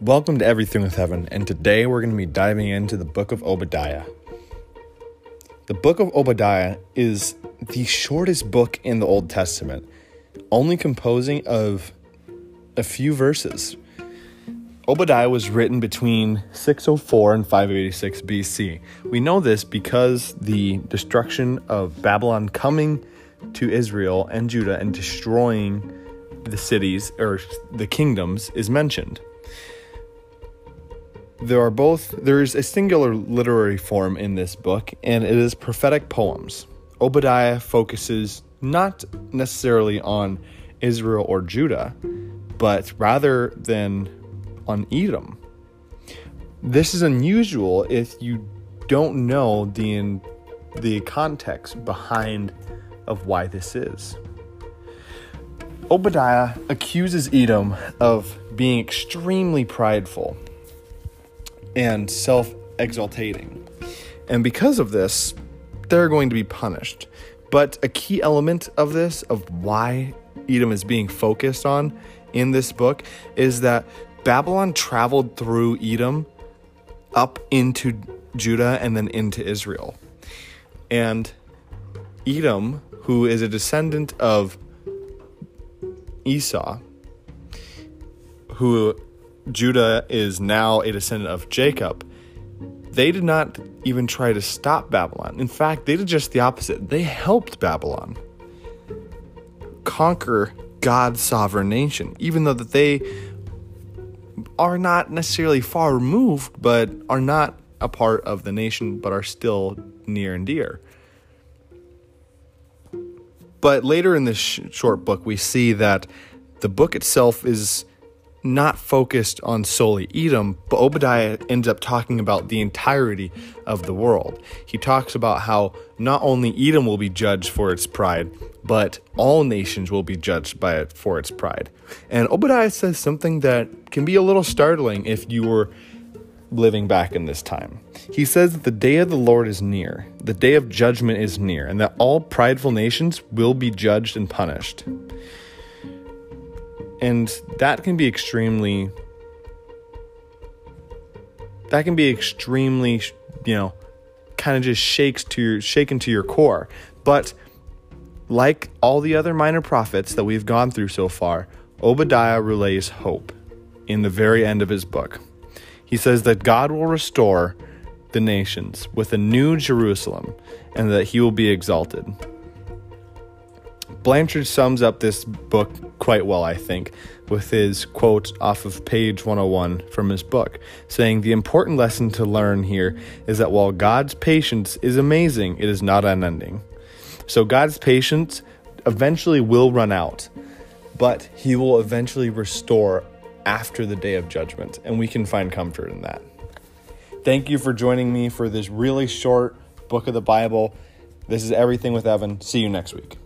Welcome to Everything with Heaven, and today we're going to be diving into the book of Obadiah. The book of Obadiah is the shortest book in the Old Testament, only composing of a few verses. Obadiah was written between 604 and 586 BC. We know this because the destruction of Babylon coming to Israel and Judah and destroying the cities or the kingdoms is mentioned. There is a singular literary form in this book, and it is prophetic poems. Obadiah focuses not necessarily on Israel or Judah, but rather than on Edom. This is unusual if you don't know the context behind of why this is. Obadiah accuses Edom of being extremely prideful and self-exaltating. And because of this, they're going to be punished. But a key element of this, of why Edom is being focused on in this book, is that Babylon traveled through Edom up into Judah and then into Israel. And Edom, who is a descendant of Esau, who Judah is now a descendant of Jacob, they did not even try to stop Babylon. In fact, they did just the opposite. They helped Babylon conquer God's sovereign nation, even though that they are not necessarily far removed, but are not a part of the nation, but are still near and dear. But later in this short book, we see that the book itself is not focused on solely Edom, but Obadiah ends up talking about the entirety of the world. He talks about how not only Edom will be judged for its pride, but all nations will be judged by it for its pride. And Obadiah says something that can be a little startling if you were living back in this time. He says that the day of the Lord is near, the day of judgment is near, and that all prideful nations will be judged and punished. And that can be extremely, kind of just shaken to your core. But like all the other minor prophets that we've gone through so far, Obadiah relays hope in the very end of his book. He says that God will restore the nations with a new Jerusalem and that he will be exalted. Blanchard sums up this book quite well, I think, with his quote off of page 101 from his book, saying, "The important lesson to learn here is that while God's patience is amazing, it is not unending. So God's patience eventually will run out, but he will eventually restore after the day of judgment, and we can find comfort in that." Thank you for joining me for this really short book of the Bible. This is Everything with Evan. See you next week.